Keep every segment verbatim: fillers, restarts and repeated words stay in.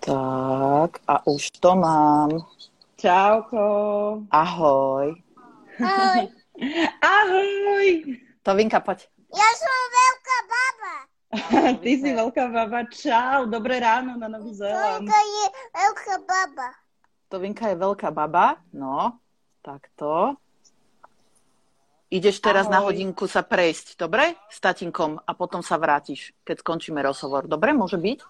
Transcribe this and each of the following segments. Tak, a už to mám. Čauko. Ahoj. Ahoj. Ahoj. Tovinka, poď. Ja som veľká baba. Ahoj, ty si veľká baba. Čau, dobré ráno na Nový Zéland. Tovinka je veľká baba. Tovinka je veľká baba, no, takto. Ideš teraz Ahoj. Na hodinku sa prejsť, dobre? S tatinkom a potom sa vrátiš, keď skončíme rozhovor. Dobre, môže byť?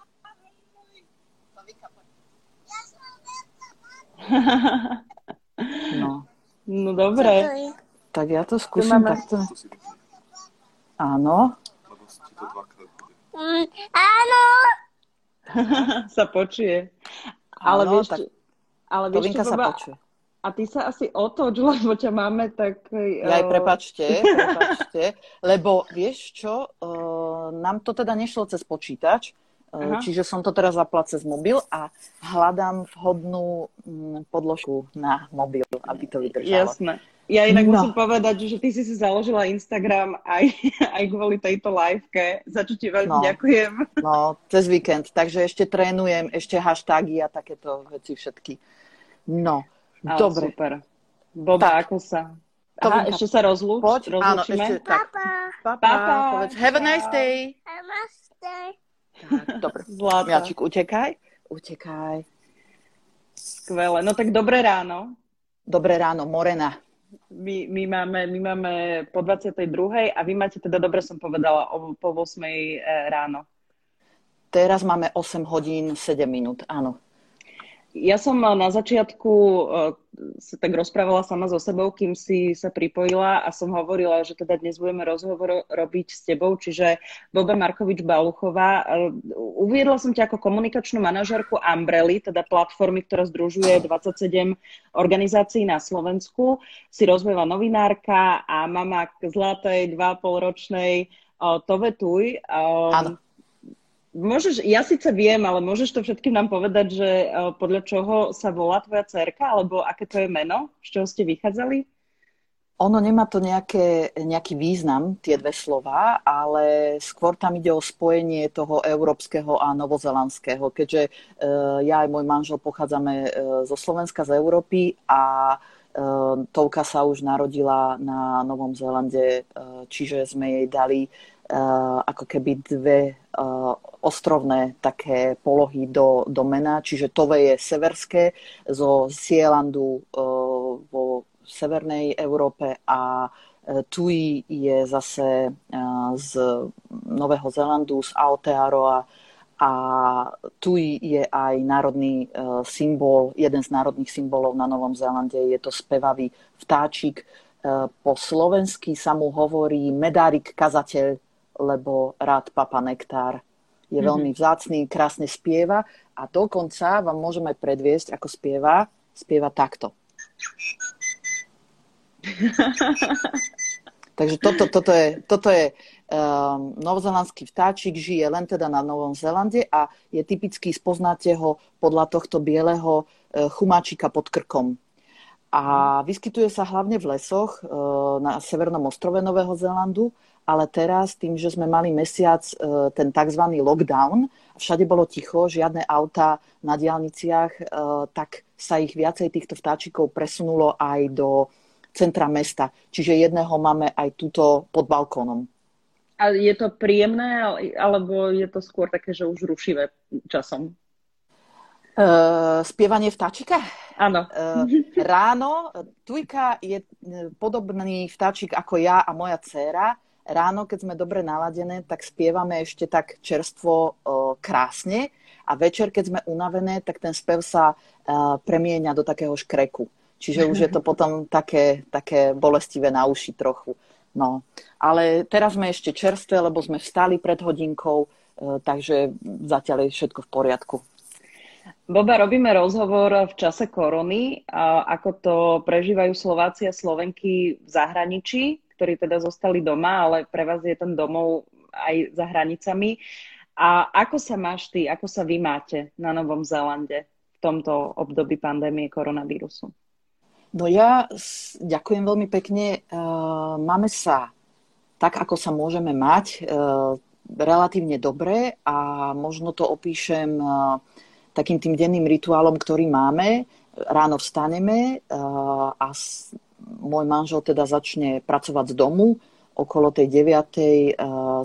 No. No dobre. Tak ja to skúsim máme... takto. Áno. Mm, áno. Sa počuje. Ale áno, vieš, tak... ale vieš, Tovinka čo, sa počuje. A ty sa asi otoč, lebo ťa máme tak... Ja aj prepačte, prepačte. Lebo vieš čo, nám to teda nešlo cez počítač. Aha. Čiže som to teraz zapla cez mobil a hľadám vhodnú podložku na mobil, aby to vydržalo. Jasné. Ja inak no. musím povedať, že ty si si založila Instagram aj, aj kvôli tejto liveke, za čo ti veľmi no. ďakujem. No, cez víkend, takže ešte trénujem, ešte hashtagy a takéto veci všetky. No, ale dobre. Super. Boba, tak. ako sa... Aha, Tovinka, ešte sa rozlúč, poď, rozlúčime. Áno, ešte tak. Papa. Papa, povedz, have a nice day. Have a nice day. Tak, dobre. Miačik, utekaj. Utekaj. Skvelé. No tak dobré ráno. Dobré ráno, Morena. My, my, máme, my máme po dvadsiatej druhej a vy máte teda, dobre som povedala, o, po ôsmej ráno. Teraz máme osem hodín sedem minút, áno. Ja som na začiatku sa tak rozprávala sama so sebou, kým si sa pripojila a som hovorila, že teda dnes budeme rozhovor robiť s tebou, čiže Boba Markovič-Baluchová. Uviedla som ťa ako komunikačnú manažérku Umbrelly, teda platformy, ktorá združuje dvadsaťsedem organizácií na Slovensku. Si rozvojová novinárka a mama zlatej dva a pol ročnej Tove Tui. Áno. Môžeš, ja síce viem, ale môžeš to všetkým nám povedať, že podľa čoho sa volá tvoja dcerka, alebo aké to je meno, z čoho ste vychádzali? Ono nemá to nejaké, nejaký význam, tie dve slova, ale skôr tam ide o spojenie toho európskeho a novozelandského, keďže ja aj môj manžel pochádzame zo Slovenska, z Európy a Tovka sa už narodila na Novom Zélande, čiže sme jej dali ako keby dve ostrovné také polohy do, do mena, čiže Tove je severské, zo Sielandu vo severnej Európe a Tui je zase z Nového Zélandu, z Aotearoa a Tui je aj národný symbol, jeden z národných symbolov na Novom Zélande, je to spevavý vtáčik. Po slovensky sa mu hovorí medárik kazateľ, lebo rád papa nektár. Je mm-hmm. veľmi vzácný, krásne spieva a dokonca vám môžeme predviesť, ako spieva. Spieva takto. Takže toto, toto je, toto je um, novozelandský vtáčik, žije len teda na Novom Zelande a je typický, spoznáte ho podľa tohto bieleho chumáčika pod krkom. A vyskytuje sa hlavne v lesoch na severnom ostrove Nového Zélandu, ale teraz tým, že sme mali mesiac ten tzv. Lockdown, všade bolo ticho, žiadne autá na diaľniciach, tak sa ich viacej týchto vtáčikov presunulo aj do centra mesta. Čiže jedného máme aj tuto pod balkónom. A je to príjemné, alebo je to skôr také, že už rušivé časom? Uh, spievanie vtáčika? Áno. Uh, ráno, Tujka je podobný vtáčik ako ja a moja dcéra. Ráno, keď sme dobre naladené, tak spievame ešte tak čerstvo uh, krásne a večer, keď sme unavené, tak ten spev sa uh, premieňa do takého škreku. Čiže už je to potom také, také bolestivé na uši trochu. No. Ale teraz sme ešte čerstvé, lebo sme vstali pred hodinkou, uh, takže zatiaľ je všetko v poriadku. Boba, robíme rozhovor v čase korony, ako to prežívajú Slováci a Slovenky v zahraničí, ktorí teda zostali doma, ale pre vás je ten domov aj za hranicami. A ako sa máš ty, ako sa vy máte na Novom Zélande v tomto období pandémie koronavírusu? No ja ďakujem veľmi pekne. Máme sa tak, ako sa môžeme mať, relatívne dobre a možno to opíšem takým tým denným rituálom, ktorý máme. Ráno vstaneme a môj manžel teda začne pracovať z domu. Okolo tej deviatej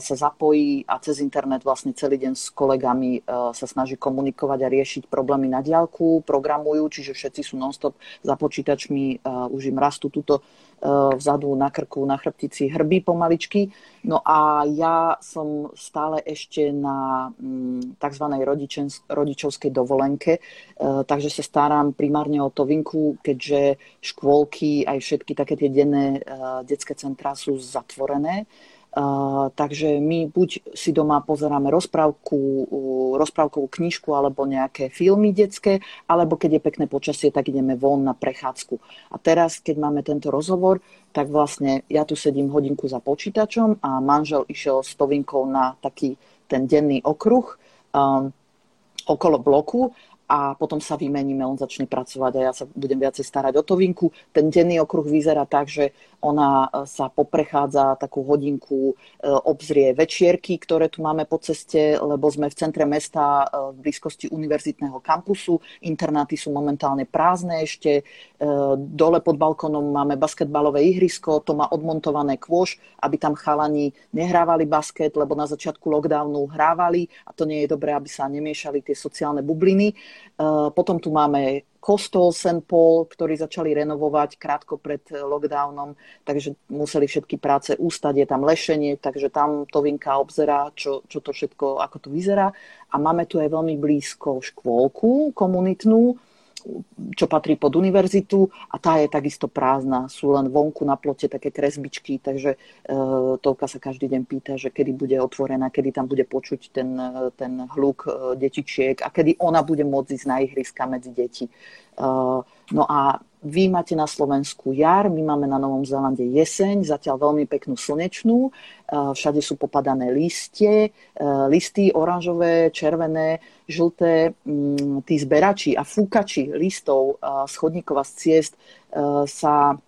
sa zapojí a cez internet vlastne celý deň s kolegami sa snaží komunikovať a riešiť problémy na diaľku, programujú, čiže všetci sú non-stop za počítačmi, už im rastú tuto vzadu na krku, na chrbtici hrby pomaličky. No a ja som stále ešte na tzv. Rodičovskej dovolenke, takže sa starám primárne o Tovinku, keďže škôlky, aj všetky také tie denné detské centrá sú zatvorené. Tvorené. Uh, takže my buď si doma pozeráme rozprávku, uh, rozprávkovú knižku alebo nejaké filmy detské, alebo keď je pekné počasie, tak ideme von na prechádzku. A teraz, keď máme tento rozhovor, tak vlastne ja tu sedím hodinku za počítačom a manžel išiel s Tovinkou na taký ten denný okruh um, okolo bloku a potom sa vymeníme, on začne pracovať a ja sa budem viacej starať o Tovinku. Ten denný okruh vyzerá tak, že ona sa poprechádza takú hodinku, obzrie večierky, ktoré tu máme po ceste, lebo sme v centre mesta v blízkosti univerzitného kampusu. Internáty sú momentálne prázdne ešte. Dole pod balkónom máme basketbalové ihrisko, to má odmontované kôš, aby tam chalani nehrávali basket, lebo na začiatku lockdownu hrávali a to nie je dobré, aby sa nemiešali tie sociálne bubliny. Potom tu máme kostol Saint Paul, ktorý začali renovovať krátko pred lockdownom, takže museli všetky práce ústať, je tam lešenie, takže tam Tovinka obzerá, čo, čo to všetko, ako to vyzerá. A máme tu aj veľmi blízko škôlku komunitnú, čo patrí pod univerzitu a tá je takisto prázdna. Sú len vonku na plote také kresbičky, takže uh, Tovka sa každý deň pýta, že kedy bude otvorená, kedy tam bude počuť ten, ten hluk uh, detičiek a kedy ona bude môcť ísť na ihriska medzi deti. Uh, no a vy máte na Slovensku jar, my máme na Novom Zélande jeseň, zatiaľ veľmi peknú slnečnú, uh, všade sú popadané listie, uh, listy oranžové, červené, žlté, um, tí zberači a fúkači listov uh, z chodníkov a z ciest uh, sa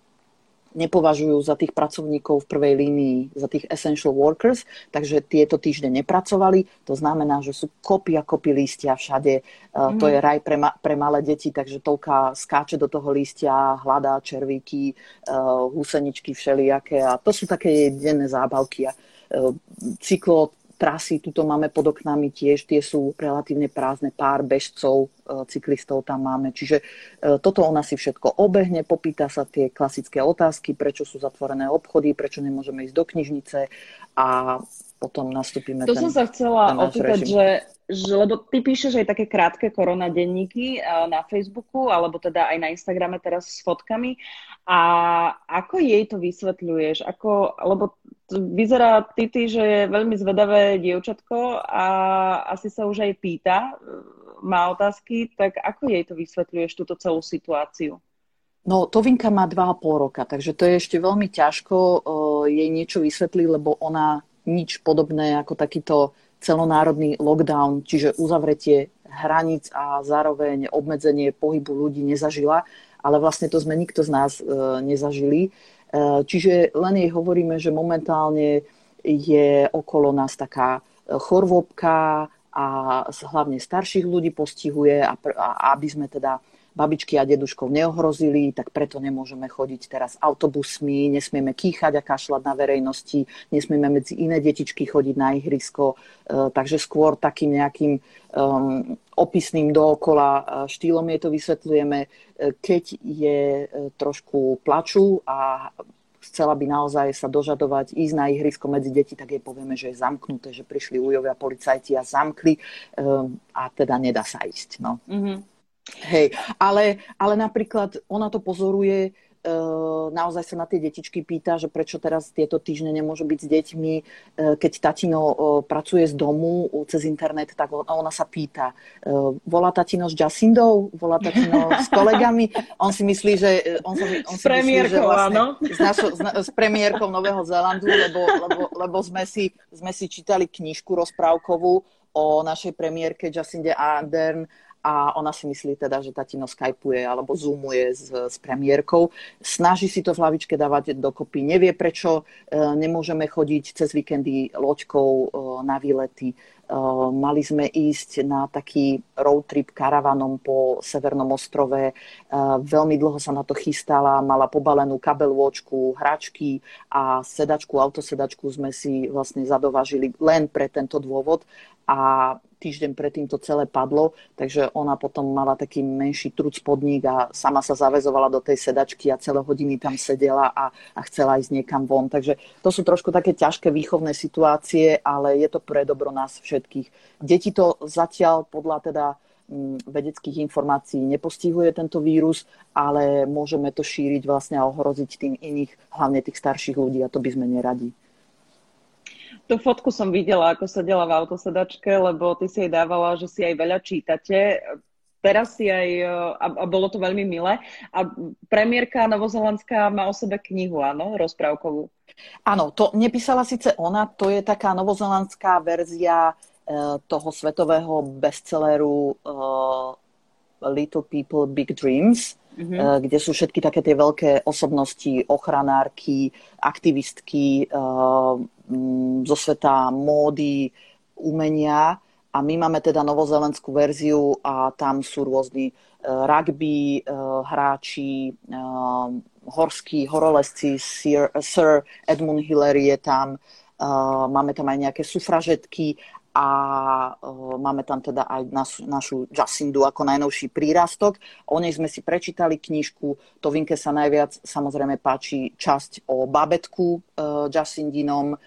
nepovažujú za tých pracovníkov v prvej línii, za tých essential workers, takže tieto týždeň nepracovali. To znamená, že sú kopy a kopy lístia všade. Mm. To je raj pre, ma- pre malé deti, takže Tovka skáče do toho lístia, hľadá červíky, uh, húseničky všelijaké a to sú také denné zábavky. A, uh, cyklo trasy, tuto máme pod oknami tiež, tie sú relatívne prázdne, pár bežcov, cyklistov tam máme. Čiže toto ona si všetko obehne, popýta sa tie klasické otázky, prečo sú zatvorené obchody, prečo nemôžeme ísť do knižnice a potom nastúpime to ten To som sa chcela opýtať, že, že lebo ty píšeš aj také krátke koronadenníky na Facebooku, alebo teda aj na Instagrame teraz s fotkami. A ako jej to vysvetľuješ? Ako, lebo vyzerá Titi, že je veľmi zvedavé dievčatko a asi sa už aj pýta, má otázky, tak ako jej to vysvetľuješ, túto celú situáciu? No, Tovinka má dva a pol roka, takže to je ešte veľmi ťažko jej niečo vysvetliť, lebo ona nič podobné ako takýto celonárodný lockdown, čiže uzavretie hraníc a zároveň obmedzenie pohybu ľudí nezažila, ale vlastne to sme nikto z nás nezažili. Čiže len jej hovoríme, že momentálne je okolo nás taká chorôbka a hlavne starších ľudí postihuje a, a aby sme teda babičky a deduškov neohrozili, tak preto nemôžeme chodiť teraz autobusmi, nesmieme kýchať a kašľať na verejnosti, nesmieme medzi iné detičky chodiť na ihrisko, takže skôr takým nejakým um, opisným dookola štýlom jej to vysvetľujeme. Keď je trošku plaču a chcela by naozaj sa dožadovať, ísť na ihrisko medzi deti, tak jej povieme, že je zamknuté, že prišli ujovia policajti a zamkli um, a teda nedá sa ísť. No. Mm-hmm. Hej, ale, ale napríklad ona to pozoruje, naozaj sa na tie detičky pýta, že prečo teraz tieto týždne nemôžu byť s deťmi, keď tatino pracuje z domu cez internet, tak ona sa pýta, volá tatino s Jacindou, volá tatino s kolegami, on si myslí, že on sa, on si s premiérkou, myslí, že vlastne s, našo, s premiérkou Nového Zélandu, lebo, lebo, lebo sme, si, sme si čítali knižku rozprávkovú o našej premiérke Jacinde Ardern. A ona si myslí teda, že tatino skypuje alebo zoomuje s, s premiérkou. Snaží si to v hlavičke dávať dokopy. Nevie, prečo nemôžeme chodiť cez víkendy loďkou na výlety. Mali sme ísť na taký road trip karavanom po Severnom ostrove. Veľmi dlho sa na to chystala, mala pobalenú kabelôčku, hračky a sedačku, autosedačku sme si vlastne zadovažili len pre tento dôvod a týždeň predtým to celé padlo, takže ona potom mala taký menší truc spodník a sama sa zavezovala do tej sedačky a celé hodiny tam sedela a, a chcela ísť niekam von. Takže to sú trošku také ťažké výchovné situácie, ale je to pre dobro nás všetkých. Deti to zatiaľ podľa teda vedeckých informácií nepostihuje tento vírus, ale môžeme to šíriť vlastne a ohroziť tým iných, hlavne tých starších ľudí, a to by sme neradi. Tú fotku som videla, ako sedela v autosedačke, lebo ty si jej dávala, že si aj veľa čítate. Teraz si aj, a bolo to veľmi milé. A premiérka novozelandská má o sebe knihu, áno, rozprávkovú. Áno, to nepísala síce ona, to je taká novozelandská verzia toho svetového bestselleru Little People, Big Dreams, mm-hmm. kde sú všetky také tie veľké osobnosti, ochranárky, aktivistky zo sveta módy, umenia, a my máme teda novozelenskú verziu a tam sú rôzni rugby hráči, horskí horolezci, Sir, Sir Edmund Hillary je tam, máme tam aj nejaké sufražetky a máme tam teda aj našu, našu Jacindu ako najnovší prírastok. O nej sme si prečítali knižku. Tovinke sa najviac samozrejme páči časť o babetku Jacindinom,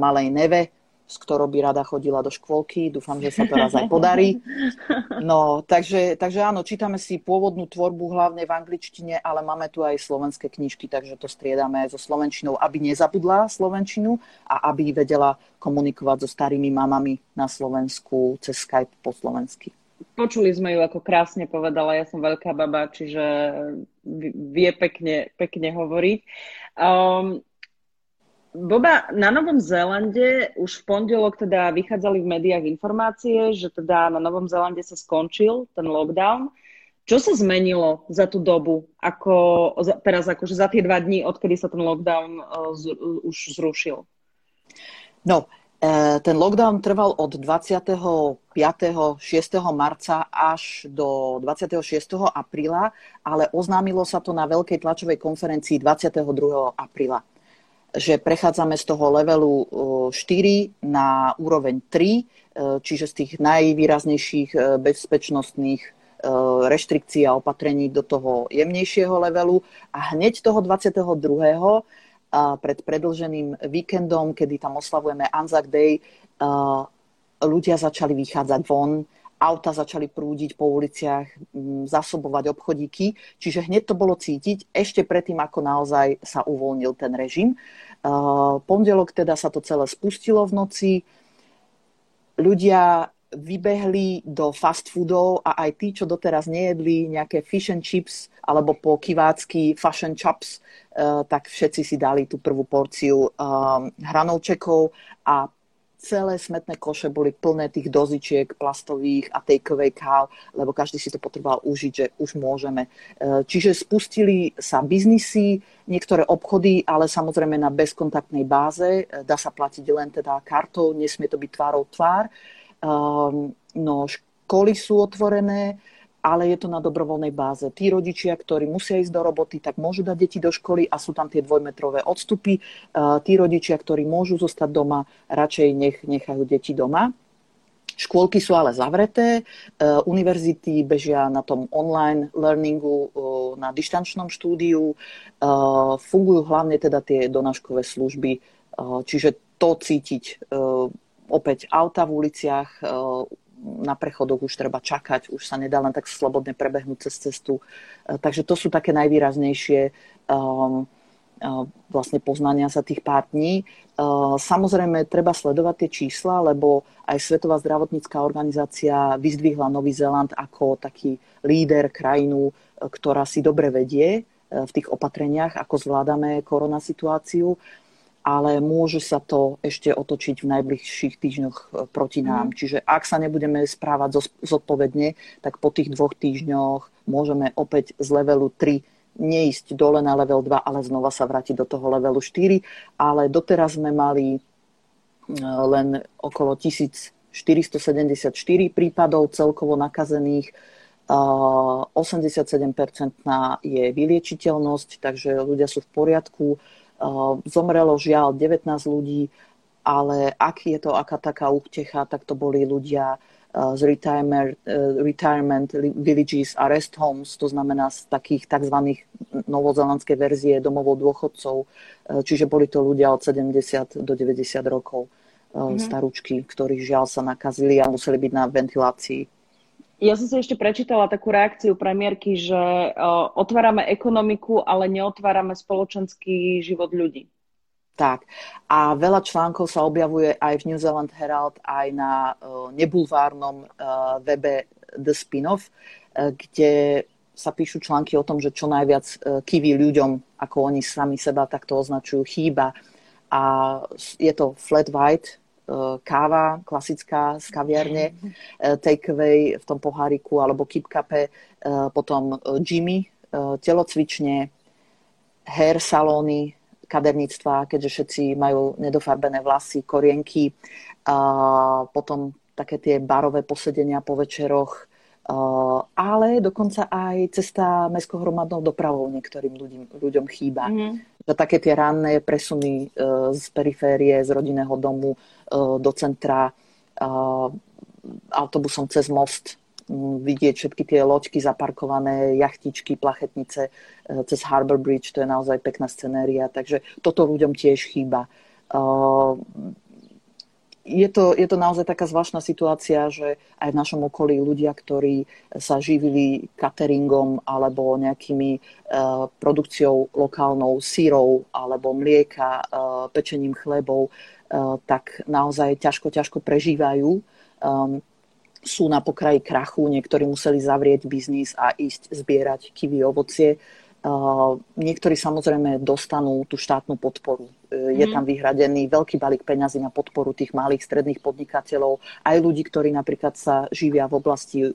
malej Neve, s ktorou by rada chodila do škôlky. Dúfam, že sa to raz aj podarí. No, takže, takže áno, čítame si pôvodnú tvorbu, hlavne v angličtine, ale máme tu aj slovenské knižky, takže to striedame so slovenčinou, aby nezabudla slovenčinu a aby vedela komunikovať so starými mamami na Slovensku cez Skype po slovensky. Počuli sme ju, ako krásne povedala, ja som veľká baba, čiže vie pekne, pekne hovoriť. Um, Boba, na Novom Zélande už v pondelok teda vychádzali v médiách informácie, že teda na Novom Zélande sa skončil ten lockdown. Čo sa zmenilo za tú dobu, ako, teraz akože za tie dva dní, odkedy sa ten lockdown z, už zrušil? No, ten lockdown trval od dvadsiateho piateho šiesteho marca až do dvadsiateho šiesteho apríla, ale oznámilo sa to na veľkej tlačovej konferencii dvadsiateho druhého apríla. Že prechádzame z toho levelu štyri na úroveň tri, čiže z tých najvýraznejších bezpečnostných reštrikcií a opatrení do toho jemnejšieho levelu. A hneď toho dvadsiateho druhého pred predĺženým víkendom, kedy tam oslavujeme Anzac Day, ľudia začali vychádzať von, auta začali prúdiť po uliciach, zásobovať obchodíky. Čiže hneď to bolo cítiť, ešte predtým, ako naozaj sa uvoľnil ten režim. Pondelok teda sa to celé spustilo v noci. Ľudia vybehli do fast foodov a aj tí, čo doteraz nejedli nejaké fish and chips alebo po kivácky fish and chops, tak všetci si dali tú prvú porciu hranolčekov a celé smetné koše boli plné tých dozičiek plastových a take-away káv, lebo každý si to potreboval užiť, že už môžeme. Čiže spustili sa biznisy, niektoré obchody, ale samozrejme na bezkontaktnej báze. Dá sa platiť len teda kartou, nesmie to byť tvárou tvár. No, školy sú otvorené, ale je to na dobrovoľnej báze. Tí rodičia, ktorí musia ísť do roboty, tak môžu dať deti do školy a sú tam tie dvojmetrové odstupy. Tí rodičia, ktorí môžu zostať doma, radšej nech nechajú deti doma. Škôlky sú ale zavreté, univerzity bežia na tom online learningu, na dištančnom štúdiu, fungujú hlavne teda tie donáškové služby, čiže to cítiť opäť auta v uliciach, na prechodoch už treba čakať, už sa nedá len tak slobodne prebehnúť cez cestu. Takže to sú také najvýraznejšie um, um, vlastne poznania za tých pár dní. Uh, samozrejme, treba sledovať tie čísla, lebo aj Svetová zdravotnícká organizácia vyzdvihla Nový Zéland ako taký líder, krajinu, ktorá si dobre vedie v tých opatreniach, ako zvládame koronasituáciu. Ale môže sa to ešte otočiť v najbližších týždňoch proti nám. Mm. Čiže ak sa nebudeme správať zodpovedne, tak po tých dvoch týždňoch môžeme opäť z levelu tri neísť dole na level dva, ale znova sa vrátiť do toho levelu štyri. Ale doteraz sme mali len okolo tisíc štyristosedemdesiatštyri prípadov celkovo nakazených, osemdesiatsedem percent je vyliečiteľnosť, takže ľudia sú v poriadku. Zomrelo žiaľ devätnásť ľudí, ale ak je to aká taká útecha, tak to boli ľudia z retirement, retirement villages a rest homes, to znamená z takých tzv. Novozelandskej verzie domovov dôchodcov. Čiže boli to ľudia od sedemdesiat do deväťdesiat rokov mm-hmm. starúčky, ktorí žiaľ sa nakazili a museli byť na ventilácii. Ja som si ešte prečítala takú reakciu premiérky, že otvárame ekonomiku, ale neotvárame spoločenský život ľudí. Tak. A veľa článkov sa objavuje aj v New Zealand Herald, aj na nebulvárnom webe The Spin-off, kde sa píšu články o tom, že čo najviac kiwi ľuďom, ako oni sami seba takto označujú, chýba. A je to flat white, káva klasická z kaviarne, takeaway v tom poháriku alebo kipkape, potom gymy, telocvične, hair salóny, kaderníctva, keďže všetci majú nedofarbené vlasy, korienky, potom také tie barové posedenia po večeroch, ale dokonca aj cesta mestskou hromadnou dopravou niektorým ľuďom, ľuďom chýba. Mm. Také tie ranné presuny z periférie, z rodinného domu do centra, autobusom cez most, vidieť všetky tie loďky zaparkované, jachtičky, plachetnice cez Harbour Bridge, to je naozaj pekná scenéria, takže toto ľuďom tiež chýba. Je to, je to naozaj taká zvláštna situácia, že aj v našom okolí ľudia, ktorí sa živili cateringom alebo nejakými uh, produkciou lokálnou sírov alebo mlieka, uh, pečením chlebov, uh, tak naozaj ťažko, ťažko prežívajú. Um, sú na pokraji krachu, niektorí museli zavrieť biznis a ísť zbierať kiwi, ovocie. Uh, niektorí samozrejme dostanú tú štátnu podporu. Uh, mm. Je tam vyhradený veľký balík peňazí na podporu tých malých stredných podnikateľov, aj ľudí, ktorí napríklad sa živia v oblasti uh,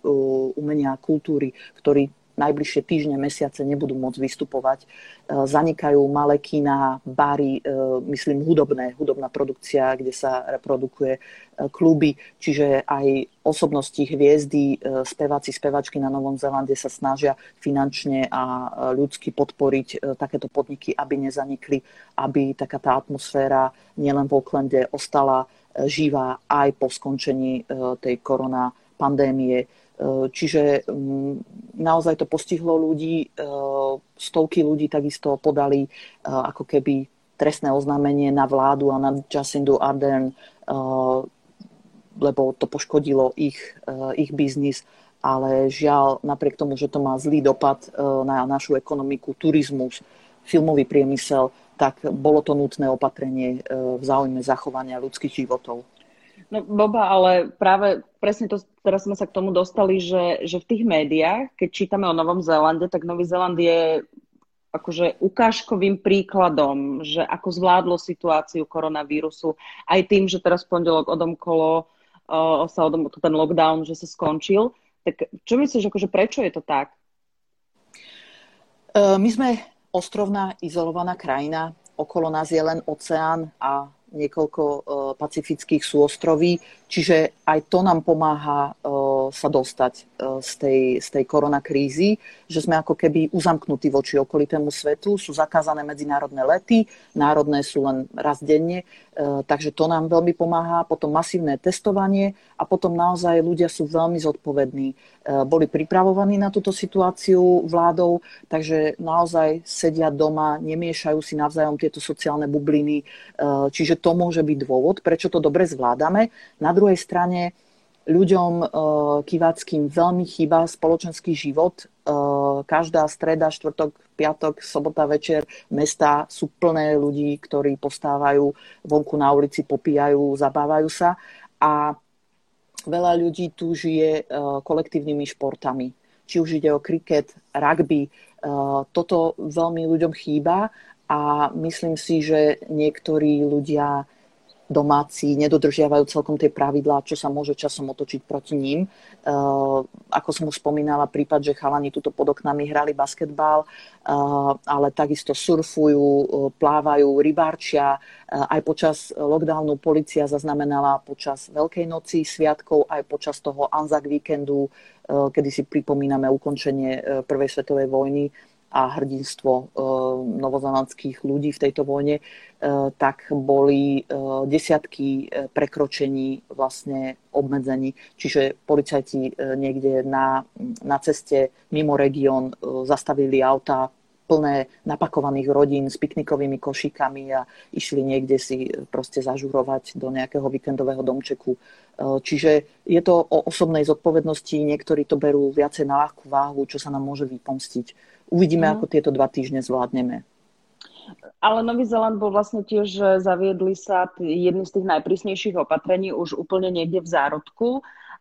umenia a kultúry, ktorí najbližšie týždne, mesiace nebudú môcť vystupovať. Uh, zanikajú malé kína, bary, uh, myslím hudobné, hudobná produkcia, kde sa reprodukuje uh, kluby, čiže aj osobnosti, hviezdy, speváci, spevačky na Novom Zelande sa snažia finančne a ľudsky podporiť takéto podniky, aby nezanikli, aby taká tá atmosféra nielen v Aucklande ostala živá aj po skončení tej korona pandémie. Čiže naozaj to postihlo ľudí, stovky ľudí takisto podali ako keby trestné oznámenie na vládu a na Jacindu Ardern, lebo to poškodilo ich, ich biznis, ale žiaľ, napriek tomu, že to má zlý dopad na našu ekonomiku, turizmus, filmový priemysel, tak bolo to nutné opatrenie v záujme zachovania ľudských životov. No Boba, ale práve presne to, teraz sme sa k tomu dostali, že, že v tých médiách, keď čítame o Novom Zélande, tak Nový Zéland je akože ukážkovým príkladom, že ako zvládlo situáciu koronavírusu, aj tým, že teraz pondelok odomkolo sa odomkol ten lockdown, že sa skončil. Tak čo myslíš, akože prečo je to tak? My sme ostrovná, izolovaná krajina. Okolo nás je len oceán a niekoľko pacifických súostroví, čiže aj to nám pomáha sa dostať z tej, z tej koronakrízy, že sme ako keby uzamknutí voči okolitému svetu, sú zakázané medzinárodné lety, národné sú len raz denne, takže to nám veľmi pomáha, potom masívne testovanie a potom naozaj ľudia sú veľmi zodpovední. Boli pripravovaní na túto situáciu vládou, takže naozaj sedia doma, nemiešajú si navzájom tieto sociálne bubliny, čiže to môže byť dôvod, prečo to dobre zvládame. Na druhej strane ľuďom kiváckým veľmi chýba spoločenský život. Každá streda, štvrtok, piatok, sobota, večer mestá sú plné ľudí, ktorí postávajú vonku na ulici, popíjajú, zabávajú sa. A veľa ľudí tu žije kolektívnymi športami. Či už ide o kriket, rugby. Toto veľmi ľuďom chýba a myslím si, že niektorí ľudia domáci nedodržiavajú celkom tie pravidlá, čo sa môže časom otočiť proti ním. E, ako som už spomínala, prípad, že chalani tuto pod oknami hrali basketbal, e, ale takisto surfujú, e, plávajú, rybárčia. E, aj počas lockdownu polícia zaznamenala počas Veľkej noci, sviatkov, aj počas toho Anzac víkendu, e, kedy si pripomíname ukončenie Prvej svetovej vojny a hrdinstvo e, novozelandských ľudí v tejto vojne, e, tak boli e, desiatky prekročení vlastne obmedzení. Čiže policajti e, niekde na, na ceste mimo región e, zastavili autá plné napakovaných rodín s piknikovými košíkami a išli niekde si proste zažurovať do nejakého víkendového domčeku. Čiže je to o osobnej zodpovednosti, niektorí to berú viacej na ľahkú váhu, čo sa nám môže vypomstiť. Uvidíme, no. Ako tieto dva týždne zvládneme. Ale Nový Zeland bol vlastne tiež, zaviedli sa jedným z tých najprísnejších opatrení už úplne niekde v zárodku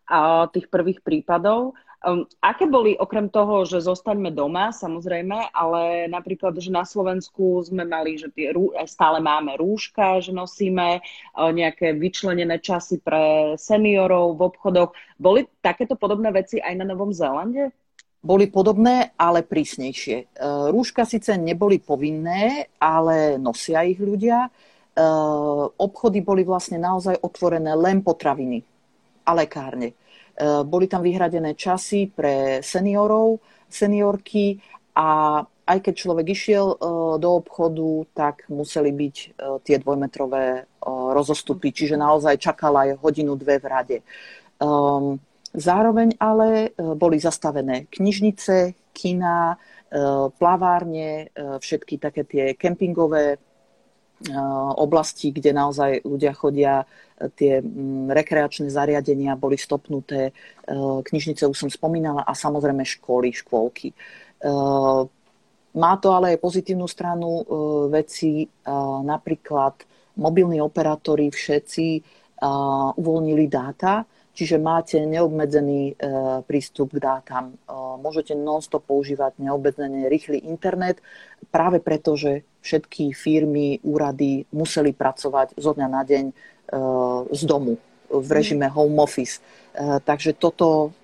a tých prvých prípadov. Um, aké boli, okrem toho, že zostaňme doma, samozrejme, ale napríklad, že na Slovensku sme mali, že tie, stále máme rúška, že nosíme nejaké vyčlenené časy pre seniorov v obchodoch. Boli takéto podobné veci aj na Novom Zélande? Boli podobné, ale prísnejšie. Rúška síce neboli povinné, ale nosia ich ľudia. Obchody boli vlastne naozaj otvorené len potraviny a lekárne. Boli tam vyhradené časy pre seniorov, seniorky a aj keď človek išiel do obchodu, tak museli byť tie dvojmetrové rozostupy, čiže naozaj čakala aj hodinu, dve v rade. Zároveň ale boli zastavené knižnice, kina, plavárne, všetky také tie kempingové oblasti, kde naozaj ľudia chodia, tie rekreačné zariadenia boli stopnuté, knižnice už som spomínala a samozrejme školy, škôlky. Má to ale aj pozitívnu stranu veci, napríklad mobilní operátori všetci uvoľnili dáta, čiže máte neobmedzený prístup k dátam. Môžete non-stop používať neobmedzený rýchly internet, práve preto, že všetky firmy, úrady museli pracovať zo dňa na deň z domu v režime home office. Takže toto,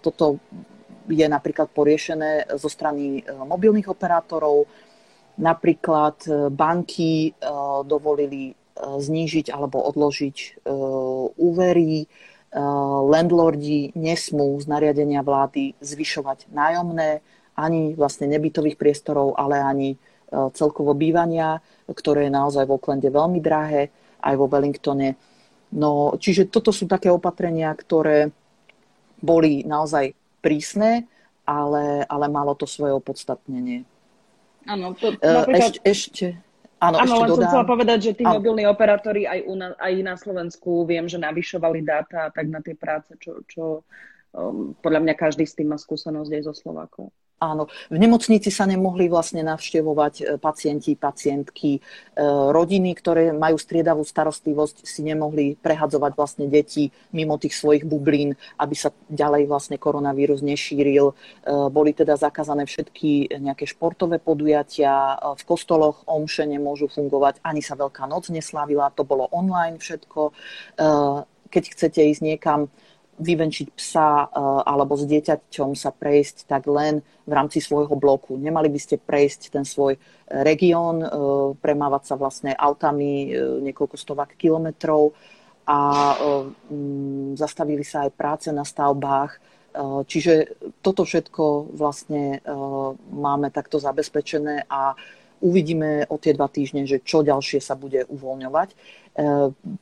toto je napríklad poriešené zo strany mobilných operátorov. Napríklad banky dovolili znížiť alebo odložiť úvery, landlordi nesmú z nariadenia vlády zvyšovať nájomné ani vlastne nebytových priestorov, ale ani celkovo bývania, ktoré je naozaj v Aucklande veľmi drahé, aj vo Wellingtone. No, čiže toto sú také opatrenia, ktoré boli naozaj prísne, ale, ale malo to svoje opodstatnenie. Áno, to napríklad... Ešte... ešte... Áno, Áno len dodám. Som chcela povedať, že tí Áno. mobilní operátori aj, u na, aj na Slovensku viem, že navyšovali dáta tak na tie práce, čo, čo um, podľa mňa každý s tým má skúsenosť aj zo Slovákov. Áno, v nemocnici sa nemohli vlastne navštevovať pacienti, pacientky, rodiny, ktoré majú striedavú starostlivosť, si nemohli prehadzovať vlastne deti mimo tých svojich bublín, aby sa ďalej vlastne koronavírus nešíril. Boli teda zakázané všetky nejaké športové podujatia, v kostoloch omše nemôžu fungovať, ani sa Veľká noc neslávila, to bolo online všetko. Keď chcete ísť niekam vyvenčiť psa alebo s dieťaťom sa prejsť, tak len v rámci svojho bloku. Nemali by ste prejsť ten svoj región, premávať sa vlastne autami niekoľko stovák kilometrov a zastavili sa aj práce na stavbách. Čiže toto všetko vlastne máme takto zabezpečené a uvidíme o tie dva týždne, že čo ďalšie sa bude uvoľňovať.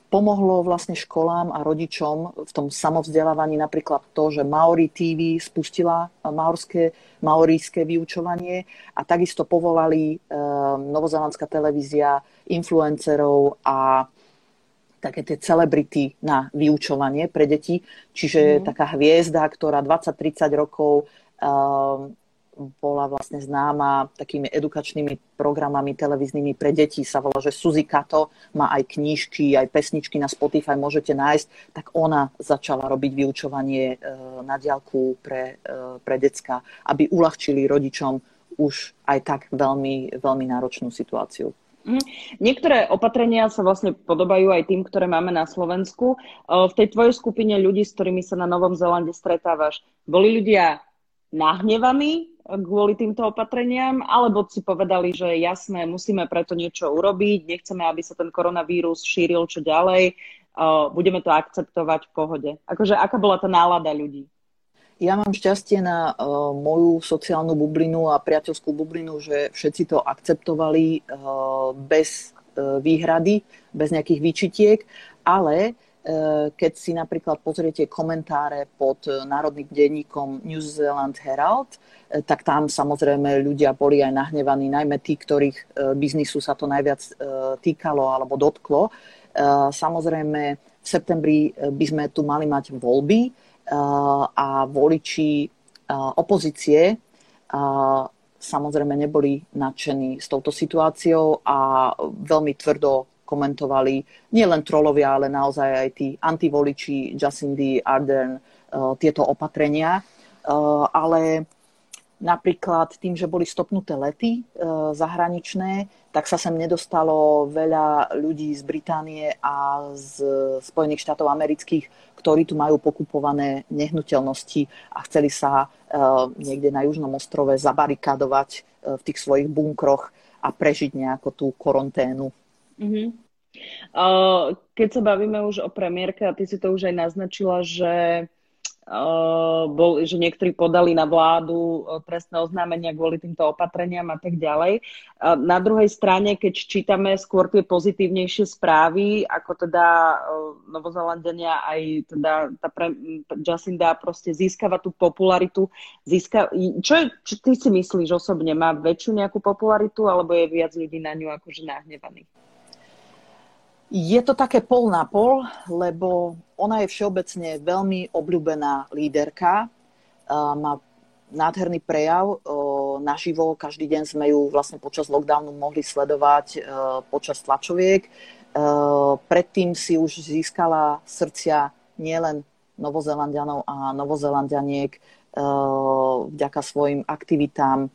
Pomohlo vlastne školám a rodičom v tom samovzdelávaní napríklad to, že Maori té vé spustila maorské, maorijské vyučovanie a takisto povolali novozelandská televízia influencerov a také tie celebrity na vyučovanie pre deti. Čiže mm. taká hviezda, ktorá dvadsať tridsať rokov bola vlastne známa takými edukačnými programami televíznymi pre deti. Sa volá, že Suzy Kato má aj knížky, aj pesničky na Spotify môžete nájsť. Tak ona začala robiť vyučovanie na diaľku pre, pre decka, aby uľahčili rodičom už aj tak veľmi, veľmi náročnú situáciu. Niektoré opatrenia sa vlastne podobajú aj tým, ktoré máme na Slovensku. V tej tvojej skupine ľudí, s ktorými sa na Novom Zélande stretávaš, boli ľudia nahnevaní kvôli týmto opatreniam, alebo si povedali, že jasné, musíme preto niečo urobiť, nechceme, aby sa ten koronavírus šíril čo ďalej, budeme to akceptovať v pohode. Akože, aká bola tá nálada ľudí? Ja mám šťastie na uh, moju sociálnu bublinu a priateľskú bublinu, že všetci to akceptovali uh, bez uh, výhrady, bez nejakých výčitiek, ale uh, keď si napríklad pozriete komentáre pod uh, národným denníkom New Zealand Herald, uh, tak tam samozrejme ľudia boli aj nahnevaní, najmä tí, ktorých uh, biznisu sa to najviac uh, týkalo alebo dotklo. Uh, samozrejme v septembri by sme tu mali mať voľby, a voliči opozície samozrejme neboli nadšení s touto situáciou a veľmi tvrdo komentovali nielen trolovia, ale naozaj aj tí antivoliči Jacindy Ardern tieto opatrenia. Ale napríklad tým, že boli stopnuté lety zahraničné, tak sa sem nedostalo veľa ľudí z Británie a z Spojených štátov amerických, ktorí tu majú pokupované nehnuteľnosti a chceli sa niekde na Južnom ostrove zabarikádovať v tých svojich bunkroch a prežiť nejakú tú karanténu. Mm-hmm. Keď sa bavíme už o premiérke, a ty si to už aj naznačila, že, bol, že niektorí podali na vládu trestné oznámenia kvôli týmto opatreniam a tak ďalej. Na druhej strane, keď čítame skôr tie pozitívnejšie správy, ako teda Novozélandania aj teda tá pre, Jacinda proste získava tú popularitu. Získa, čo, je, čo ty si myslíš osobne? Má väčšiu nejakú popularitu, alebo je viac ľudí na ňu akože nahnevaných? Je to také pol na pol, lebo ona je všeobecne veľmi obľúbená líderka. Má nádherný prejav naživo. Každý deň sme ju vlastne počas lockdownu mohli sledovať počas tlačoviek. Predtým si už získala srdcia nielen Novozélanďanov a Novozélanďaniek vďaka svojim aktivitám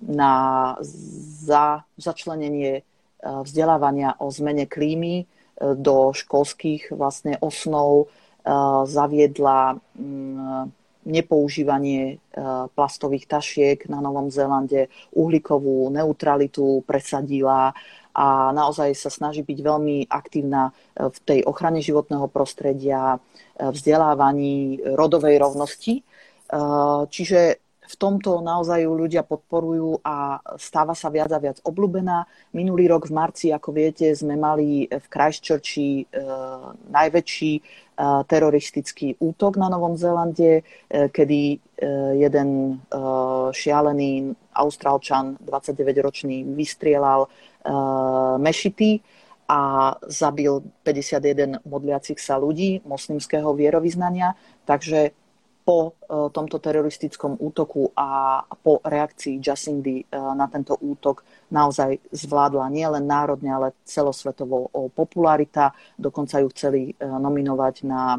na, za začlenenie vzdelávania o zmene klímy do školských vlastne osnov, zaviedla nepoužívanie plastových tašiek na Novom Zélande, uhlíkovú neutralitu presadila a naozaj sa snaží byť veľmi aktívna v tej ochrane životného prostredia, vzdelávaní, rodovej rovnosti. Čiže v tomto naozaj ju ľudia podporujú a stáva sa viac a viac obľúbená. Minulý rok v marci, ako viete, sme mali v Christchurchi e, najväčší e, teroristický útok na Novom Zélande, e, kedy e, jeden e, šialený Austrálčan, dvadsaťdeväťročný, vystrielal e, mešity a zabil päťdesiatjeden modliacich sa ľudí moslimského vierovyznania. Takže po tomto teroristickom útoku a po reakcii Jacindy na tento útok naozaj zvládla nielen národne, ale celosvetovo popularita. Dokonca ju chceli nominovať na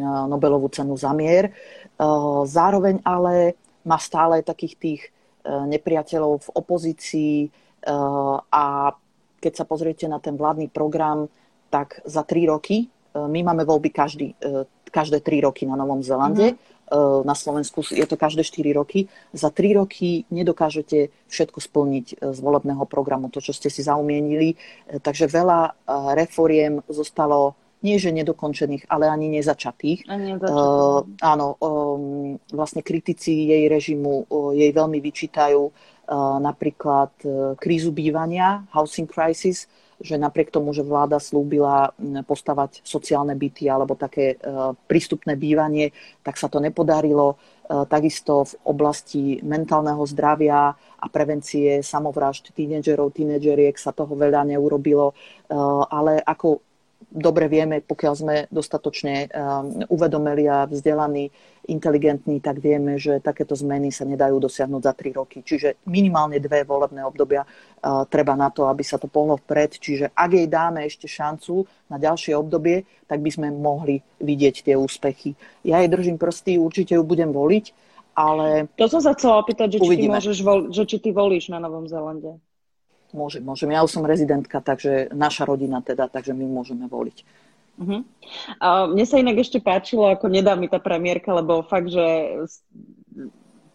Nobelovú cenu za mier. Zároveň ale má stále takých tých nepriateľov v opozícii a keď sa pozriete na ten vládny program, tak za tri roky, my máme voľby každý každé tri roky na Novom Zelande, mm. na Slovensku je to každé štyri roky. Za tri roky nedokážete všetko splniť z volebného programu, to, čo ste si zaumienili. Takže veľa reforiem zostalo nie že nedokončených, ale ani nezačatých. A nezačatých. E, áno, e, vlastne kritici jej režimu e, jej veľmi vyčítajú e, napríklad e, krízu bývania, housing crisis, že napriek tomu, že vláda slúbila postavať sociálne byty alebo také prístupné bývanie, tak sa to nepodarilo. Takisto v oblasti mentálneho zdravia a prevencie samovrážd tínedžerov, tínedžeriek sa toho veľa neurobilo. Ale ako dobre vieme, pokiaľ sme dostatočne uvedomeli a vzdelaní, inteligentní, tak vieme, že takéto zmeny sa nedajú dosiahnuť za tri roky. Čiže minimálne dve volebné obdobia treba na to, aby sa to pohlo vpred. Čiže ak jej dáme ešte šancu na ďalšie obdobie, tak by sme mohli vidieť tie úspechy. Ja jej držím prsty, určite ju budem voliť Ale to som sa chcela opýtať, že či, môžeš vol- že či ty volíš na Novom Zélande. Môžem, môžem. Ja už som rezidentka, takže naša rodina teda, takže my môžeme voliť. Uh-huh. A mne sa inak ešte páčilo, ako nedá mi tá premiérka, lebo fakt, že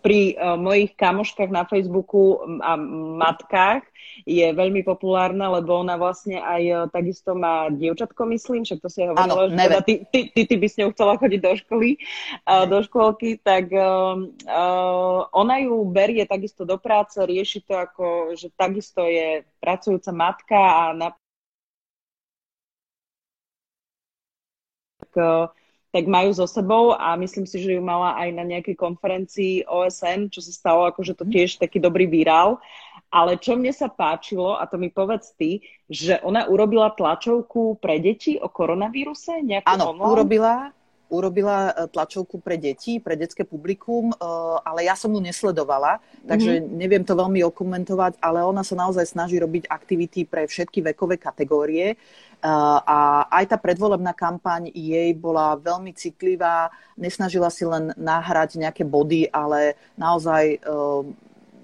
pri uh, mojich kamoškách na Facebooku a matkách je veľmi populárna, lebo ona vlastne aj uh, takisto má dievčatko, myslím, však to si ja hovorila, že teda ty, ty, ty, ty by s ňou chcela chodiť do školy, uh, do škôlky, tak uh, uh, ona ju berie takisto do práce, rieši to ako, že takisto je pracujúca matka a na tak, tak majú so sebou a myslím si, že ju mala aj na nejakej konferencii O S N, čo sa stalo akože to tiež taký dobrý virál. Ale čo mne sa páčilo, a to mi povedz ty, že ona urobila tlačovku pre deti o koronavíruse? Áno, urobila, urobila tlačovku pre deti, pre detské publikum, ale ja som ju nesledovala, takže mm-hmm. neviem to veľmi okomentovať, ale ona sa naozaj snaží robiť aktivity pre všetky vekové kategórie. A aj tá predvolebná kampaň jej bola veľmi citlivá, nesnažila si len nahrať nejaké body, ale naozaj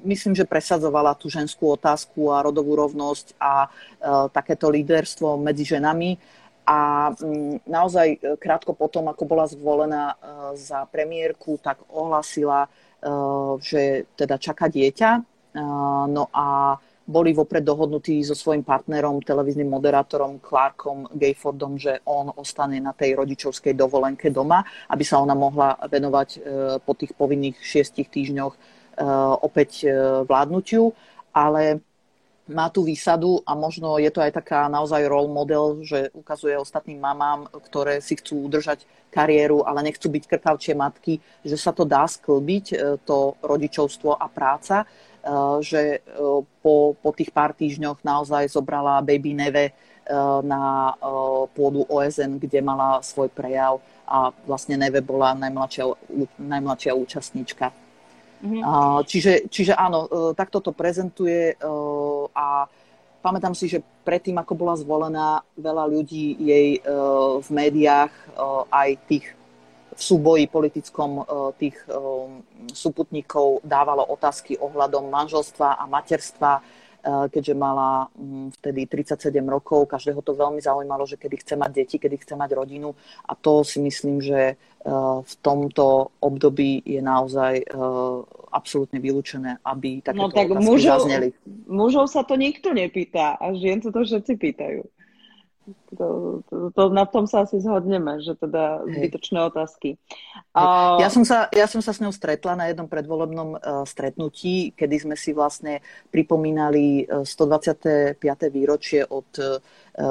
myslím, že presadzovala tú ženskú otázku a rodovú rovnosť a takéto líderstvo medzi ženami. A naozaj krátko potom, ako bola zvolená za premiérku, tak ohlasila, že teda čaká dieťa. No a boli vopred dohodnutí so svojím partnerom, televíznym moderátorom Clarkom Gayfordom, že on ostane na tej rodičovskej dovolenke doma, aby sa ona mohla venovať po tých povinných šiestich týždňoch opäť vládnutiu. Ale má tú výsadu a možno je to aj taká naozaj role model, že ukazuje ostatným mamám, ktoré si chcú udržať kariéru, ale nechcú byť krkavčie matky, že sa to dá sklbiť, to rodičovstvo a práca. Že po, po tých pár týždňoch naozaj zobrala baby Neve na pôdu O S N, kde mala svoj prejav a vlastne Neve bola najmladšia, najmladšia účastníčka. Mhm. Čiže, čiže áno, takto to prezentuje a pamätám si, že predtým, ako bola zvolená, veľa ľudí jej v médiách, aj tých v súboji politickom tých súputníkov dávalo otázky ohľadom manželstva a materstva, keďže mala vtedy tridsaťsedem rokov. Každého to veľmi zaujímalo, že kedy chce mať deti, kedy chce mať rodinu. A to si myslím, že v tomto období je naozaj absolútne vylúčené, aby takéto no, tak otázky mužov, zazneli. Mužov sa to nikto nepýta a žien sa to všetci pýtajú. To, to, to, na tom sa asi zhodneme, že teda zbytočné otázky. A... Ja, som sa, ja som sa s ňou stretla na jednom predvolebnom uh, stretnutí, kedy sme si vlastne pripomínali stodvadsiate piate výročie od uh,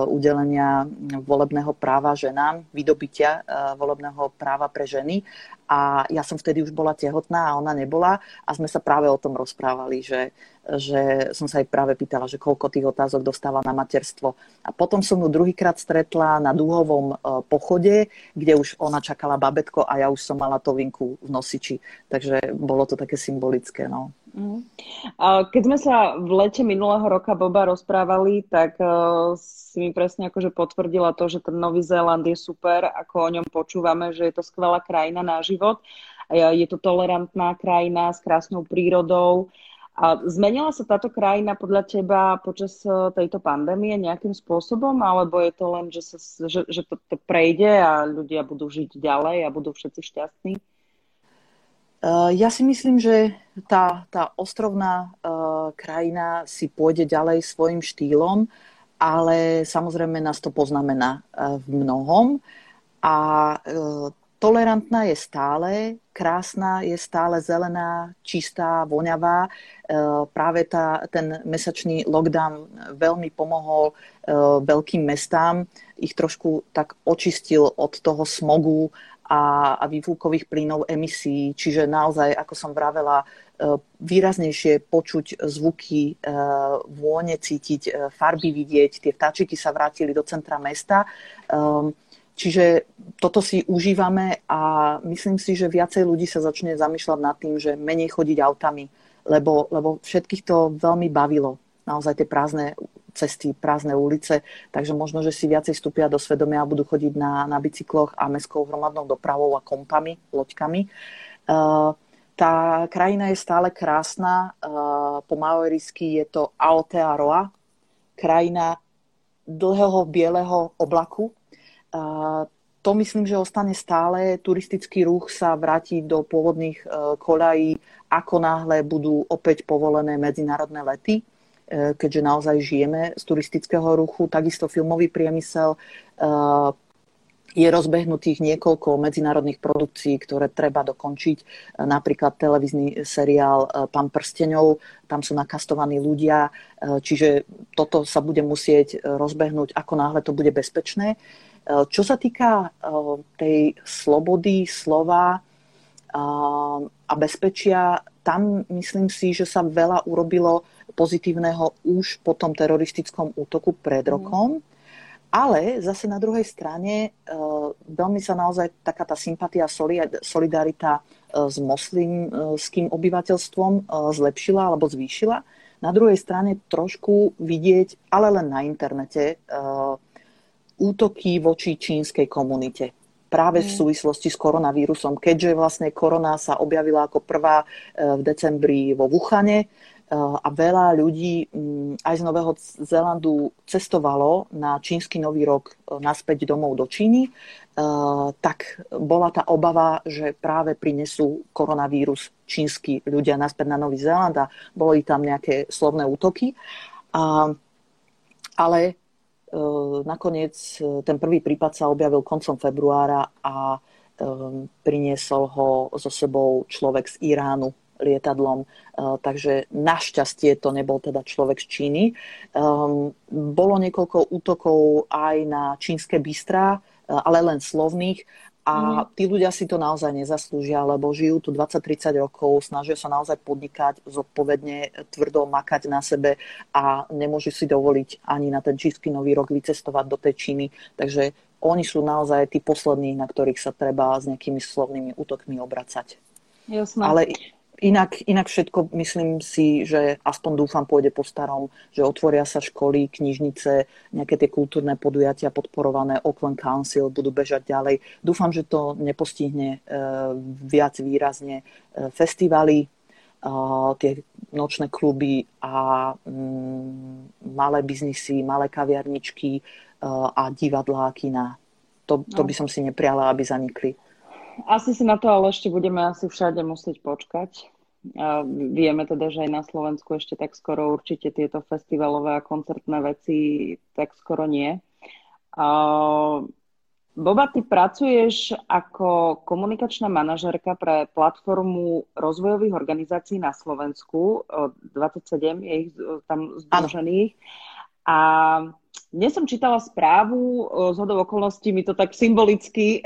udelenia volebného práva ženám, vydobytia uh, volebného práva pre ženy. A ja som vtedy už bola tehotná a ona nebola a sme sa práve o tom rozprávali, že že som sa aj práve pýtala, že koľko tých otázok dostáva na materstvo. A potom som ju druhýkrát stretla na dúhovom pochode, kde už ona čakala babetko a ja už som mala Tovinku v nosiči. Takže bolo to také symbolické. No. Keď sme sa v lete minulého roka Boba rozprávali, tak si mi presne akože potvrdila to, že ten Nový Zéland je super, ako o ňom počúvame, že je to skvelá krajina na život. Je to tolerantná krajina s krásnou prírodou. A zmenila sa táto krajina podľa teba počas tejto pandémie nejakým spôsobom, alebo je to len, že, sa, že, že to, to prejde a ľudia budú žiť ďalej a budú všetci šťastní? Ja si myslím, že tá, tá ostrovná krajina si pôjde ďalej svojim štýlom, ale samozrejme nás to poznamená v mnohom. A tolerantná je stále, krásna je stále, zelená, čistá, voňavá. Práve tá, ten mesačný lockdown veľmi pomohol veľkým mestám. Ich trošku tak očistil od toho smogu a, a výfukových plynov emisí. Čiže naozaj, ako som vravela, výraznejšie počuť zvuky, vône cítiť, farby vidieť. Tie vtáčiky sa vrátili do centra mesta. Čiže toto si užívame a myslím si, že viacej ľudí sa začne zamýšľať nad tým, že menej chodiť autami, lebo, lebo všetkých to veľmi bavilo. Naozaj tie prázdne cesty, prázdne ulice, takže možno, že si viacej vstúpia do svedomia a budú chodiť na, na bicykloch a mestskou hromadnou dopravou a kompami, loďkami. Uh, Tá krajina je stále krásna. Po maorisky je to Aotearoa, krajina dlhého bieleho oblaku. To myslím, že ostane stále. Turistický ruch sa vráti do pôvodných koľají, ako náhle budú opäť povolené medzinárodné lety, keďže naozaj žijeme z turistického ruchu. Takisto filmový priemysel, je rozbehnutých niekoľko medzinárodných produkcií, ktoré treba dokončiť. Napríklad televízny seriál Pán prsteňov, tam sú nakastovaní ľudia, čiže toto sa bude musieť rozbehnúť, ako náhle to bude bezpečné. Čo sa týka tej slobody, slova a bezpečia, tam myslím si, že sa veľa urobilo pozitívneho už po tom teroristickom útoku pred rokom. Ale zase na druhej strane veľmi sa naozaj taká tá sympatia, solidarita s moslimským obyvateľstvom zlepšila alebo zvýšila. Na druhej strane trošku vidieť, ale len na internete, útoky voči čínskej komunite. Práve v súvislosti s koronavírusom, keďže vlastne korona sa objavila ako prvá v decembri vo Wuhane, a veľa ľudí aj z Nového Zélandu cestovalo na čínsky nový rok naspäť domov do Číny, tak bola tá obava, že práve prinesú koronavírus čínsky ľudia naspäť na Nový Zéland a boli tam nejaké slovné útoky. A, ale nakoniec ten prvý prípad sa objavil koncom februára a priniesol ho so sebou človek z Iránu lietadlom, takže našťastie to nebol teda človek z Číny. Bolo niekoľko útokov aj na čínske bistrá, ale len slovných, a tí ľudia si to naozaj nezaslúžia, lebo žijú tu dvadsať tridsať rokov, snažia sa naozaj podnikať zodpovedne, tvrdo makať na sebe a nemôžu si dovoliť ani na ten čínsky nový rok vycestovať do tej Číny. Takže oni sú naozaj tí poslední, na ktorých sa treba s nejakými slovnými útokmi obracať. Jasné. Ale Inak, inak všetko, myslím si, že aspoň dúfam, pôjde po starom, že otvoria sa školy, knižnice, nejaké tie kultúrne podujatia podporované, Auckland Council budú bežať ďalej. Dúfam, že to nepostihne viac výrazne festivaly, tie nočné kluby a malé biznisy, malé kaviarničky a divadlá, kina. To, to by som si nepriala, aby zanikli. Asi si na to ale ešte budeme asi všade musieť počkať. A vieme teda, že aj na Slovensku ešte tak skoro určite tieto festivalové a koncertné veci tak skoro nie. A Boba, ty pracuješ ako komunikačná manažérka pre platformu rozvojových organizácií na Slovensku. dvadsaťsedem je ich tam združených. A dnes som čítala správu, zhodou okolností mi to tak symbolicky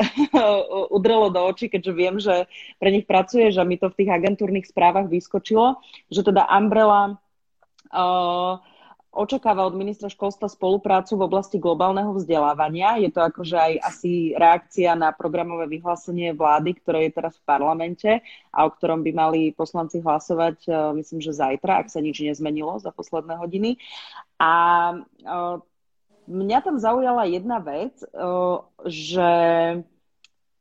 udrelo do očí, keďže viem, že pre nich pracuješ a mi to v tých agentúrnych správach vyskočilo, že teda Umbrella uh, očakáva od ministra školstva spoluprácu v oblasti globálneho vzdelávania. Je to akože aj asi reakcia na programové vyhlásenie vlády, ktoré je teraz v parlamente a o ktorom by mali poslanci hlasovať, uh, myslím, že zajtra, ak sa nič nezmenilo za posledné hodiny. A uh, mňa tam zaujala jedna vec, že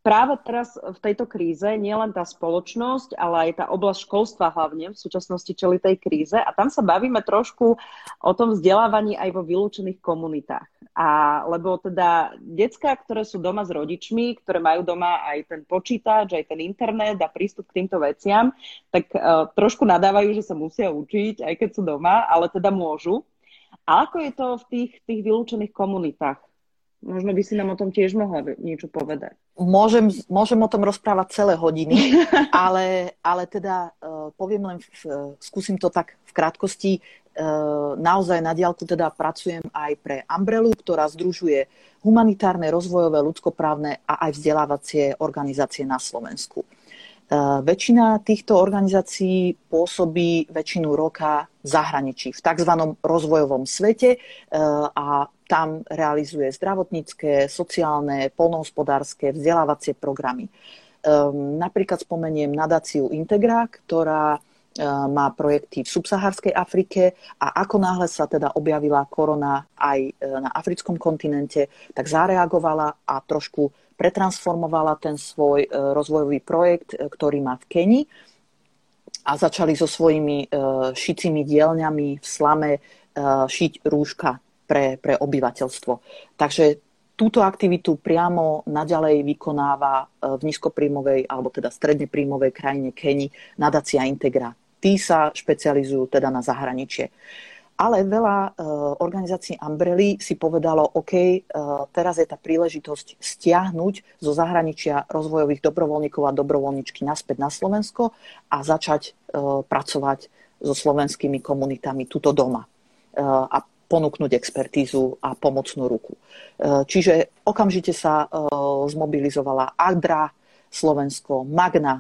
práve teraz v tejto kríze nielen tá spoločnosť, ale aj tá oblasť školstva hlavne v súčasnosti čelí tej kríze a tam sa bavíme trošku o tom vzdelávaní aj vo vylúčených komunitách. A, lebo teda decká, ktoré sú doma s rodičmi, ktoré majú doma aj ten počítač, aj ten internet a prístup k týmto veciam, tak uh, trošku nadávajú, že sa musia učiť, aj keď sú doma, ale teda môžu. A ako je to v tých, tých vylúčených komunitách? Možno by si nám o tom tiež mohla niečo povedať. Môžem, môžem o tom rozprávať celé hodiny, ale, ale teda uh, poviem len, v, skúsim to tak v krátkosti. Uh, naozaj na diaľku teda pracujem aj pre Umbrellu, ktorá združuje humanitárne, rozvojové, ľudskoprávne a aj vzdelávacie organizácie na Slovensku. Uh, väčšina týchto organizácií pôsobí väčšinu roka v zahraničí, v tzv. Rozvojovom svete uh, a tam realizuje zdravotnícke, sociálne, poľnohospodárske, vzdelávacie programy. Um, napríklad spomeniem nadáciu Integra, ktorá má projekty v subsaharskej Afrike a ako náhle sa teda objavila korona aj na africkom kontinente, tak zareagovala a trošku pretransformovala ten svoj rozvojový projekt, ktorý má v Kenii. a začali so svojimi šicimi dielňami v slame šiť rúška pre, pre obyvateľstvo. Takže túto aktivitu priamo naďalej vykonáva v nízkopríjmovej alebo teda stredne príjmovej krajine Keni nadácia Integra. Tí sa špecializujú teda na zahraničie. Ale veľa organizácií Umbrelly si povedalo, OK, teraz je tá príležitosť stiahnuť zo zahraničia rozvojových dobrovoľníkov a dobrovoľničky naspäť na Slovensko a začať pracovať so slovenskými komunitami tuto doma a ponúknuť expertízu a pomocnú ruku. Čiže okamžite sa zmobilizovala ADRA Slovensko, MAGNA,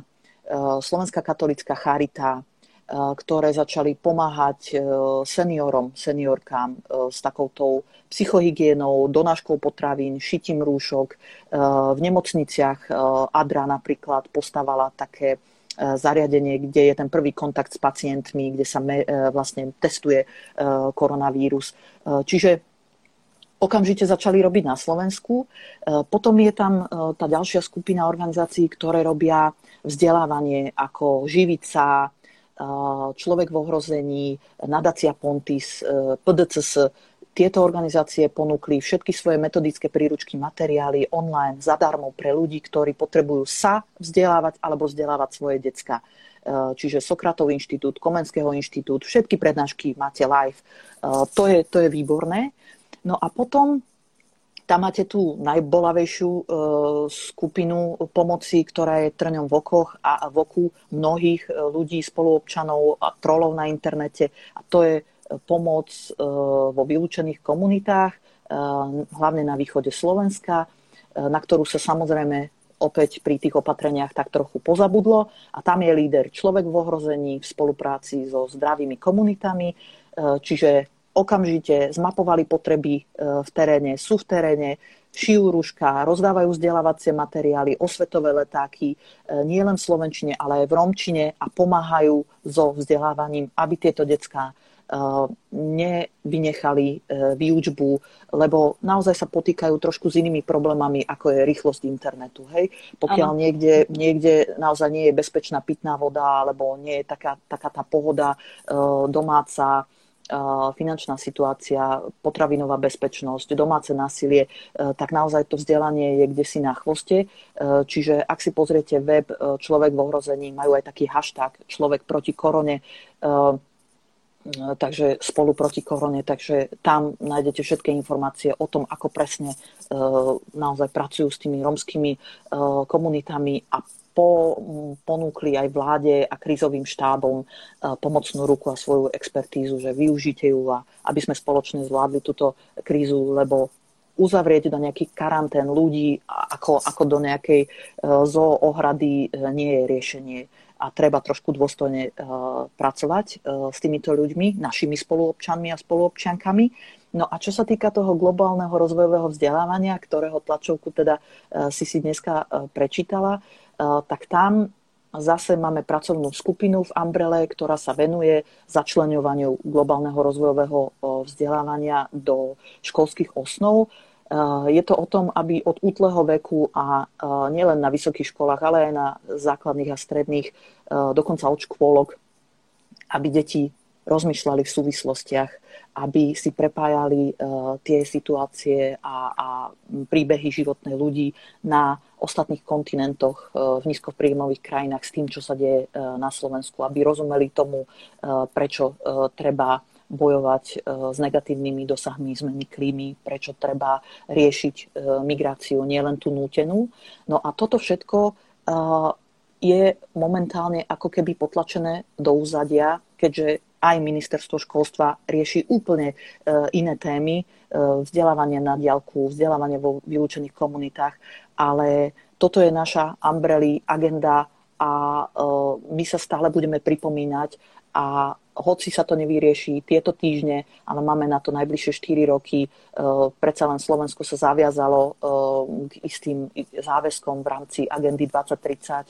Slovenská katolická charita, ktoré začali pomáhať seniorom, seniorkám s takouto psychohygienou, donáškou potravín, šitím rúšok. V nemocniciach ADRA napríklad postavala také zariadenie, kde je ten prvý kontakt s pacientmi, kde sa me, vlastne testuje koronavírus. Čiže okamžite začali robiť na Slovensku. Potom je tam tá ďalšia skupina organizácií, ktoré robia vzdelávanie ako Živica, Človek v ohrození, Nadácia Pontis, pé dé cé es. Tieto organizácie ponúkli všetky svoje metodické príručky, materiály online zadarmo pre ľudí, ktorí potrebujú sa vzdelávať alebo vzdelávať svoje decka. Čiže Sokratov inštitút, Komenského inštitút, všetky prednášky máte live. To je, to je výborné. No a potom tam máte tú najbolavejšiu skupinu pomoci, ktorá je trňom v okoch a v oku mnohých ľudí, spoluobčanov a trolov na internete. A to je pomoc vo vylúčených komunitách, hlavne na východe Slovenska, na ktorú sa samozrejme opäť pri tých opatreniach tak trochu pozabudlo. A tam je líder Človek v ohrození v spolupráci so zdravými komunitami, čiže okamžite zmapovali potreby v teréne, sú v teréne, šijú rúška, rozdávajú vzdelávacie materiály, osvetové letáky, nie len v slovenčine, ale aj v romčine a pomáhajú so vzdelávaním, aby tieto decká nevynechali výučbu, lebo naozaj sa potýkajú trošku s inými problémami, ako je rýchlosť internetu. Hej? Pokiaľ niekde, niekde naozaj nie je bezpečná pitná voda, alebo nie je taká, taká tá pohoda domáca, finančná situácia, potravinová bezpečnosť, domáce násilie, tak naozaj to vzdelanie je kdesi na chvoste. Čiže ak si pozriete web Človek v ohrození, majú aj taký hashtag Človek proti korone, takže spolu proti korone, takže tam nájdete všetky informácie o tom, ako presne naozaj pracujú s tými romskými komunitami a ponúkli aj vláde a krízovým štábom pomocnú ruku a svoju expertízu, že využite ju, a aby sme spoločne zvládli túto krízu, lebo uzavrieť do nejakých karantén ľudí ako, ako do nejakej zoo ohrady nie je riešenie. A treba trošku dôstojne pracovať s týmito ľuďmi, našimi spoluobčanmi a spoluobčiankami. No a čo sa týka toho globálneho rozvojového vzdelávania, ktorého tlačovku teda si si dneska prečítala, tak tam zase máme pracovnú skupinu v Umbrelle, ktorá sa venuje začleňovaniu globálneho rozvojového vzdelávania do školských osnov. Je to o tom, aby od útleho veku a nielen na vysokých školách, ale aj na základných a stredných, dokonca od škôlok, aby deti rozmýšľali v súvislostiach, aby si prepájali tie situácie a, a príbehy životnej ľudí na ostatných kontinentoch v nízkopríjmových krajinách s tým, čo sa deje na Slovensku, aby rozumeli tomu, prečo treba bojovať s negatívnymi dosahmi zmeny klímy, prečo treba riešiť migráciu, nielen tú nútenú. No a toto všetko je momentálne ako keby potlačené do úzadia, keďže aj ministerstvo školstva rieši úplne iné témy, vzdelávanie na diaľku, vzdelávanie vo vylúčených komunitách, ale toto je naša Umbrella agenda a my sa stále budeme pripomínať, a hoci sa to nevyrieši tieto týždne, ale máme na to najbližšie štyri roky, predsa len Slovensko sa zaviazalo k istým záväzkom v rámci agendy dvadsať tridsať,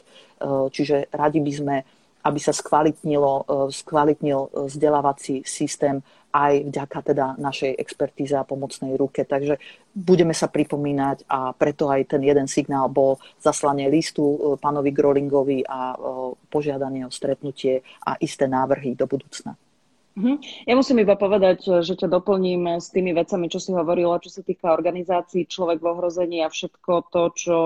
čiže radi by sme aby sa skvalitnilo, skvalitnil vzdelávací systém aj vďaka teda našej expertíze a pomocnej ruke. Takže budeme sa pripomínať a preto aj ten jeden signál bol zaslanie listu pánovi Gröhlingovi a požiadanie o stretnutie a isté návrhy do budúcna. Ja musím iba povedať, že ťa doplním s tými vecami, čo si hovorila, čo sa týka organizácií Človek v ohrození a všetko to, čo,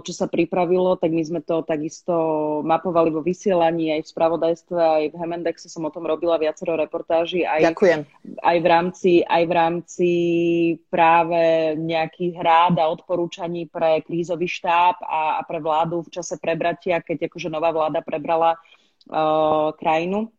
čo sa pripravilo, tak my sme to takisto mapovali vo vysielaní, aj v spravodajstve, aj v Hemendexe som o tom robila viacero reportáží, aj, aj, v, rámci, aj v rámci práve nejakých rád a odporúčaní pre krízový štáb a, a pre vládu v čase prebratia, keď akože nová vláda prebrala uh, krajinu.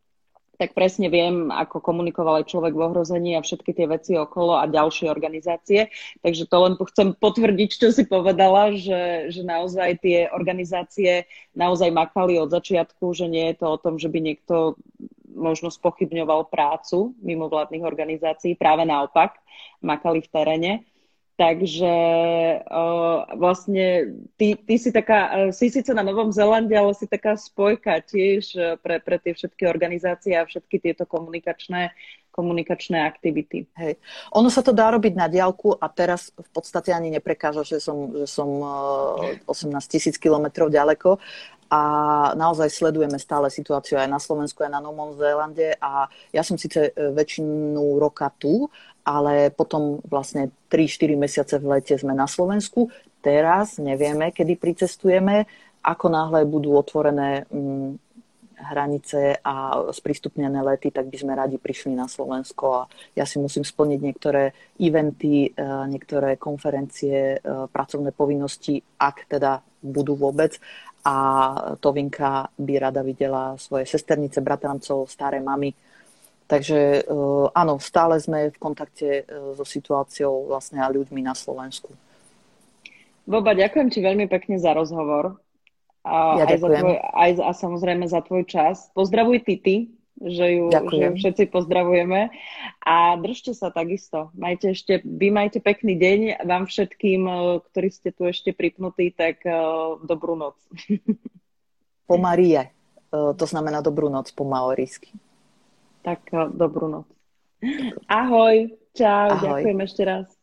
Tak presne viem, ako komunikoval aj Človek v ohrození a všetky tie veci okolo a ďalšie organizácie. Takže to len chcem potvrdiť, čo si povedala, že, že naozaj tie organizácie naozaj makali od začiatku, že nie je to o tom, že by niekto možno spochybňoval prácu mimovládnych organizácií, práve naopak, makali v teréne. Takže uh, vlastne ty, ty si taká, si síce na Novom Zelande, ale si taká spojka tiež pre, pre tie všetky organizácie a všetky tieto komunikačné, komunikačné aktivity. Hej. Ono sa to dá robiť na diaľku a teraz v podstate ani neprekáža, že som, že som uh, osemnásť tisíc kilometrov ďaleko. A naozaj sledujeme stále situáciu aj na Slovensku, aj na Novom Zélande. A ja som síce väčšinu roka tu, ale potom vlastne tri štyri mesiace v lete sme na Slovensku. Teraz nevieme, kedy pricestujeme, ako náhle budú otvorené hranice a sprístupnené lety, tak by sme radi prišli na Slovensko. A ja si musím splniť niektoré eventy, niektoré konferencie, pracovné povinnosti, ak teda budú vôbec. A Tovinka by rada videla svoje sesternice, bratrancov, staré mamy. Takže áno, stále sme v kontakte so situáciou vlastne a ľuďmi na Slovensku. Boba, ďakujem ti veľmi pekne za rozhovor. A, ja aj za tvoj, aj, a samozrejme za tvoj čas. Pozdravuj Titi, že ju, že ju všetci pozdravujeme. A držte sa takisto. Majte ešte, vy majte pekný deň. Vám všetkým, ktorí ste tu ešte pripnutí, tak uh, dobrú noc. Po Marie. Uh, to znamená dobrú noc po maorísky. Tak uh, dobrú noc. Ahoj. Čau. Ahoj. Ďakujem ešte raz.